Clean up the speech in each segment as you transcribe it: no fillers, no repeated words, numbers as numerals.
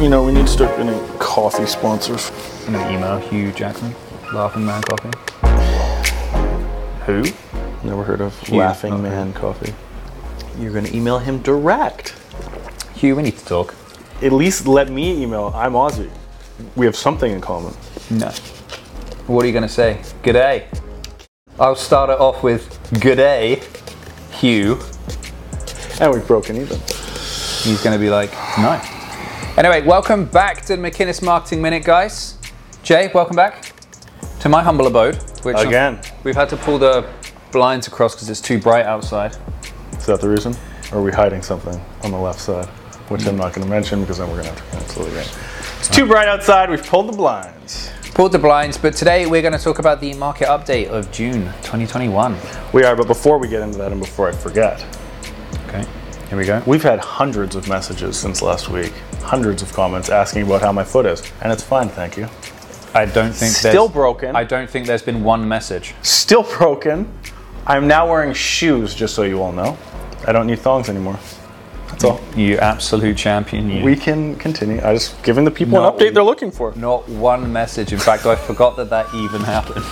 You know, we need to start getting coffee sponsors. I'm going to email Hugh Jackson, Laughing Man Coffee. Who? Never heard of Hugh, Laughing Man Coffee. You're going to email him direct. Hugh, we need to talk. At least let me email. I'm Aussie. We have something in common. No. What are you going to say? G'day. I'll start it off with g'day, Hugh. And we've broken even. He's going to be like, no. Anyway, welcome back to the McInnes Marketing Minute, guys. Jay, welcome back to my humble abode. Which again. We've had to pull the blinds across because it's too bright outside. Is that the reason? Or are we hiding something on the left side? Which I'm not going to mention because then we're going to have to cancel it again. It's too bright outside. We've pulled the blinds. Pulled the blinds, but today we're going to talk about the market update of June 2021. We are, but before we get into that and before I forget. Okay, here we go. We've had hundreds of messages since last week. Hundreds of comments asking about how my foot is. And it's fine, thank you. I don't think there's... Still broken. I don't think there's been one message. Still broken. I'm now wearing shoes, just so you all know. I don't need thongs anymore. That's all. You absolute champion. You. We can continue. I just giving the people an update they're looking for. Not one message. In fact, I forgot that even happened.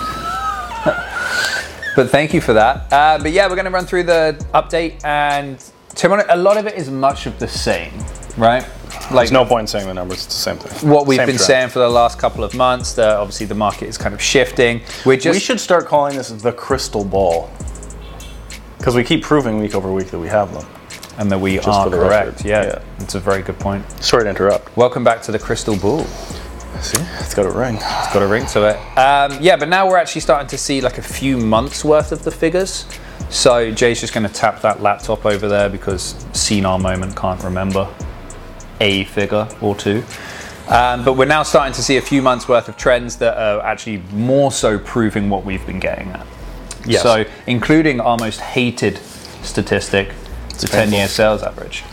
But thank you for that. But yeah, we're going to run through the update. And to be honest, a lot of it is much of the same, right? Like, there's no point in saying the numbers. It's the same thing. What we've been saying for the last couple of months, that obviously the market is kind of shifting. We should start calling this the crystal ball. Because we keep proving week over week that we have them. And that we are correct. Yeah, it's a very good point. Sorry to interrupt. Welcome back to the crystal ball. See, it's got a ring. It's got a ring to it. Yeah, but now we're actually starting to see like a few months worth of the figures. So Jay's just going to tap that laptop over there because senile moment, can't remember a figure or two. But we're now starting to see a few months worth of trends that are actually more so proving what we've been getting at. Yes. So including our most hated statistic, the 10-year sales average.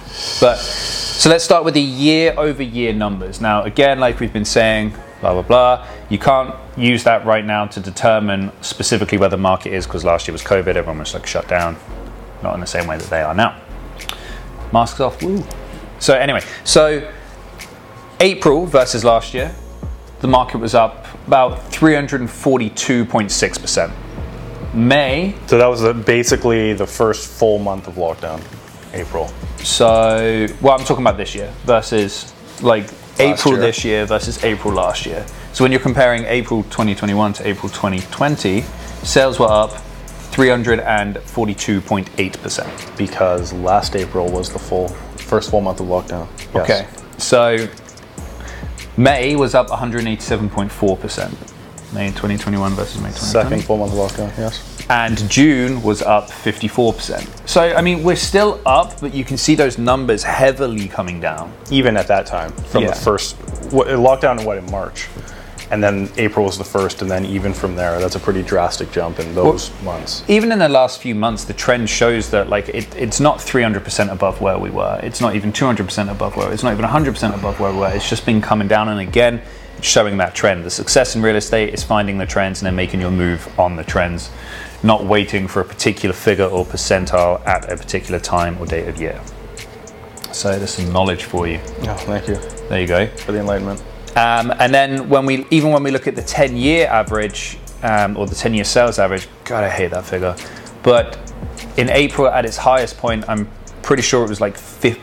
But so let's start with the year-over-year numbers. Now, again, like we've been saying, blah, blah, blah. You can't use that right now to determine specifically where the market is because last year was COVID. Everyone was like shut down, not in the same way that they are now. Masks off, woo. So anyway, so April versus last year, the market was up about 342.6%. May. So that was basically the first full month of lockdown, April. So, well, I'm talking about this year versus like April this year versus April last year. So when you're comparing April 2021 to April 2020, sales were up 342.8%. Because last April was the first full month of lockdown. Yes. Okay. So May was up 187.4%. May 2021 versus May 2020. Second full month lockdown, yes. And June was up 54%. So, I mean, we're still up, but you can see those numbers heavily coming down. Even at that time, from the first lockdown, in March? And then April was the first, and then even from there, that's a pretty drastic jump in those months. Even in the last few months, the trend shows that like it's not 300% above where we were. It's not even 200% above where we were. It's not even 100% above where we were. It's just been coming down, and again, showing that trend. The success in real estate is finding the trends and then making your move on the trends, not waiting for a particular figure or percentile at a particular time or date of year. So there's some knowledge for you. Oh, thank you. There you go. For the enlightenment. And then when we look at the 10-year average or the 10-year sales average, God, I hate that figure. But in April at its highest point, I'm pretty sure it was like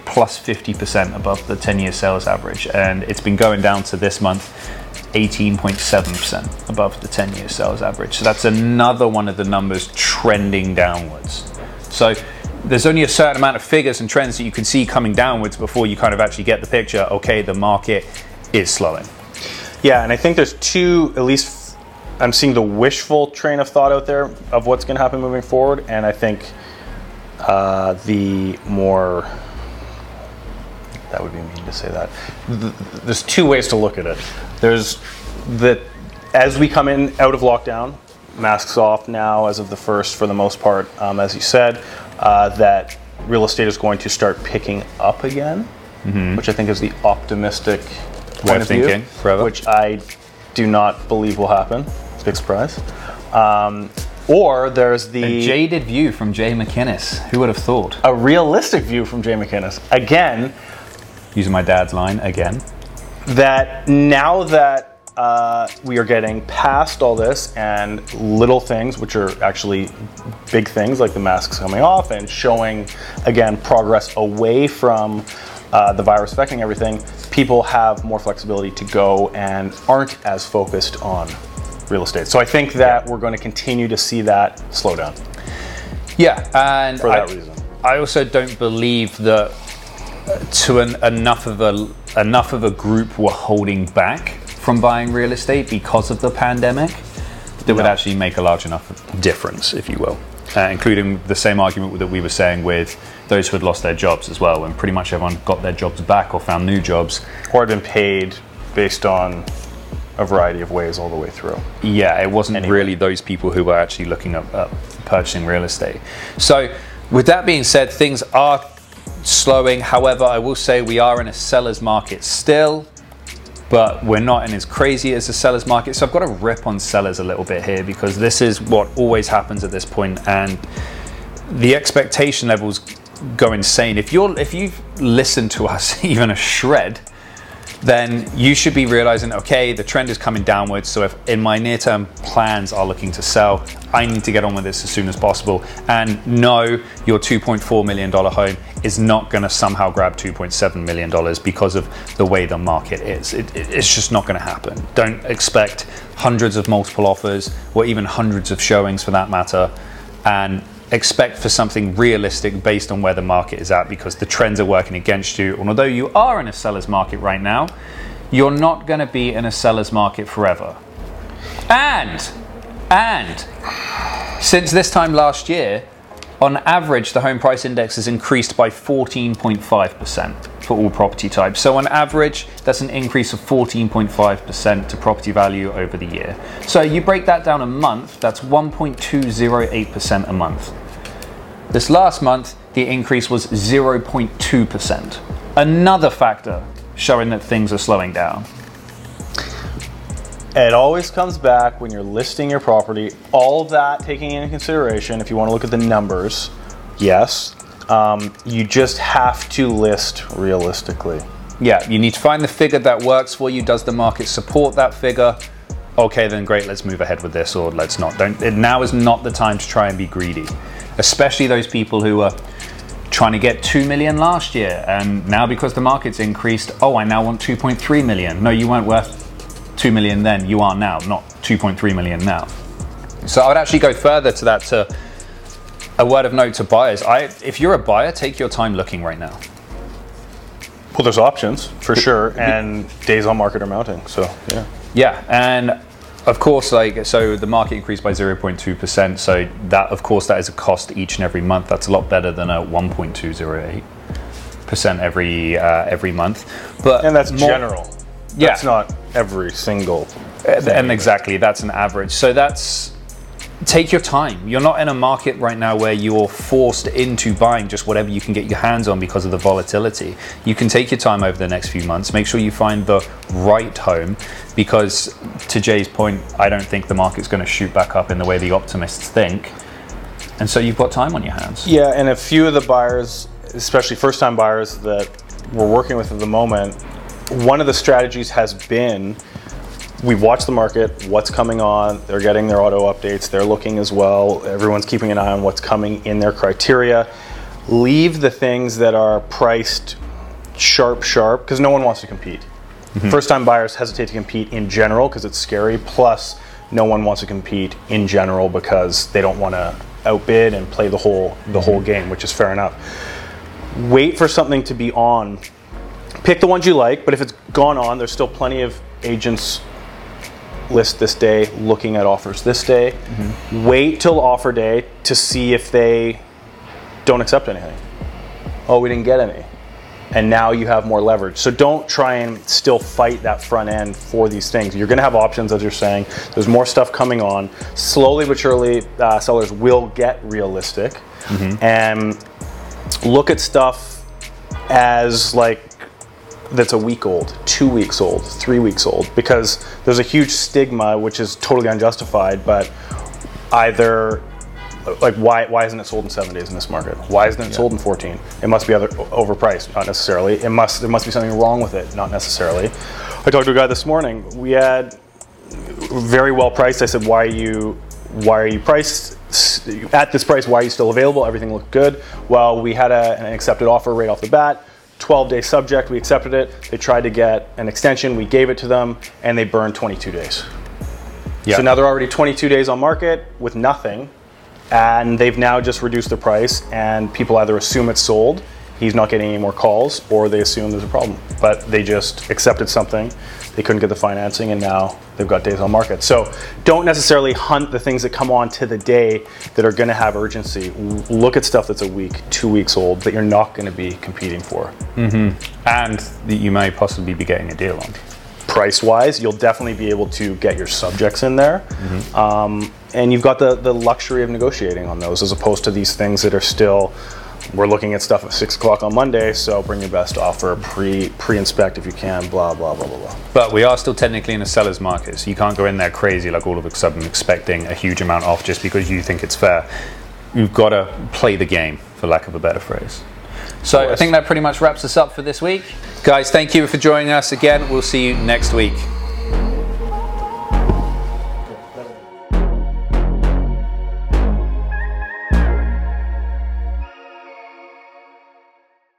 plus 50% above the 10-year sales average, and it's been going down to this month 18.7% above the 10-year sales average. So that's another one of the numbers trending downwards. So there's only a certain amount of figures and trends that you can see coming downwards before you kind of actually get the picture, okay, the market is slowing. Yeah, and I think there's two, at least I'm seeing the wishful train of thought out there of what's going to happen moving forward, and I think the more, that would be mean to say that. There's two ways to look at it. There's that as we come in out of lockdown, masks off now as of the first for the most part, as you said, that real estate is going to start picking up again, which I think is the optimistic way of thinking, which I do not believe will happen. Big surprise. Or there's a jaded view from Jay McInnes. Who would have thought? A realistic view from Jay McInnes. Again. Using my dad's line again. that now that we are getting past all this and little things, which are actually big things like the masks coming off and showing, again, progress away from the virus affecting everything, people have more flexibility to go and aren't as focused on real estate. So I think that we're going to continue to see that slow down. Yeah, and for that reason. I also don't believe that to enough of a group were holding back from buying real estate because of the pandemic that would actually make a large enough difference, if you will. Including the same argument that we were saying with those who had lost their jobs as well, when pretty much everyone got their jobs back or found new jobs. Or had been paid based on a variety of ways all the way through. Yeah, it wasn't really those people who were actually looking at purchasing real estate. So with that being said, things are slowing. However, I will say we are in a seller's market still, but we're not in as crazy as a seller's market. So I've got to rip on sellers a little bit here, because this is what always happens at this point, and the expectation levels go insane. If you've listened to us even a shred, then you should be realizing, okay, the trend is coming downwards. So if in my near-term plans are looking to sell, I need to get on with this as soon as possible. And no, your $2.4 million home is not going to somehow grab $2.7 million because of the way the market is. It's just not going to happen. Don't expect hundreds of multiple offers or even hundreds of showings for that matter, and expect for something realistic based on where the market is at, because the trends are working against you. And although you are in a seller's market right now, you're not going to be in a seller's market forever. And since this time last year, on average, the home price index has increased by 14.5% for all property types. So on average, that's an increase of 14.5% to property value over the year. So you break that down a month, that's 1.208% a month. This last month, the increase was 0.2%. Another factor showing that things are slowing down. It always comes back when you're listing your property, all that taking into consideration, if you want to look at the numbers, yes, you just have to list realistically. Yeah, you need to find the figure that works for you. Does the market support that figure? Okay, then great, let's move ahead with this, or let's not. Now is not the time to try and be greedy, especially those people who are trying to get 2 million last year, and now because the market's increased, oh, I now want 2.3 million. No, you weren't worth 2 million then, you are now, not 2.3 million now. So I would actually go further to that, to a word of note to buyers. If you're a buyer, take your time looking right now. Well, there's options for sure, and days on market are mounting, so yeah. Yeah, and of course, so the market increased by 0.2%, so that, of course, that is a cost each and every month. That's a lot better than a 1.208% every month. And that's more general. Yeah. That's not every single thing. And exactly, that's an average. So take your time. You're not in a market right now where you're forced into buying just whatever you can get your hands on because of the volatility. You can take your time over the next few months. Make sure you find the right home, because to Jay's point, I don't think the market's going to shoot back up in the way the optimists think. And so you've got time on your hands. Yeah, and a few of the buyers, especially first-time buyers that we're working with at the moment, one of the strategies has been, we watch the market, what's coming on, they're getting their auto updates, they're looking as well, everyone's keeping an eye on what's coming in their criteria. Leave the things that are priced sharp, because no one wants to compete. Mm-hmm. First-time buyers hesitate to compete in general because it's scary, plus no one wants to compete in general because they don't want to outbid and play the whole game, which is fair enough. Wait for something to be on. Pick the ones you like, but if it's gone on, there's still plenty of agents list this day, looking at offers this day. Mm-hmm. Wait till offer day to see if they don't accept anything. Oh, we didn't get any. And now you have more leverage. So don't try and still fight that front end for these things. You're gonna have options, as you're saying. There's more stuff coming on. Slowly but surely, sellers will get realistic. Mm-hmm. And look at stuff as that's a week old, 2 weeks old, 3 weeks old, because there's a huge stigma, which is totally unjustified, but either why isn't it sold in 7 days in this market? Why isn't it sold in 14? It must be overpriced, not necessarily. There must be something wrong with it, not necessarily. I talked to a guy this morning. We had very well priced. I said, why are you priced at this price? Why are you still available? Everything looked good. Well, we had an accepted offer right off the bat. 12-day subject, we accepted it. They tried to get an extension, we gave it to them, and they burned 22 days. Yep. So now they're already 22 days on market with nothing, and they've now just reduced the price, and people either assume it's sold, he's not getting any more calls, or they assume there's a problem. But they just accepted something, they couldn't get the financing, and now they've got days on market. So don't necessarily hunt the things that come on to the day that are gonna have urgency. Look at stuff that's a week, 2 weeks old that you're not gonna be competing for. Mm-hmm. And that you may possibly be getting a deal on. Price-wise, you'll definitely be able to get your subjects in there. Mm-hmm. And you've got the luxury of negotiating on those, as opposed to these things that are still, we're looking at stuff at 6 o'clock on Monday, so bring your best offer, pre-inspect if you can, blah, blah, blah, blah, blah. But we are still technically in a seller's market, so you can't go in there crazy like all of a sudden expecting a huge amount off just because you think it's fair. You've got to play the game, for lack of a better phrase. So I think that pretty much wraps us up for this week. Guys, thank you for joining us again. We'll see you next week.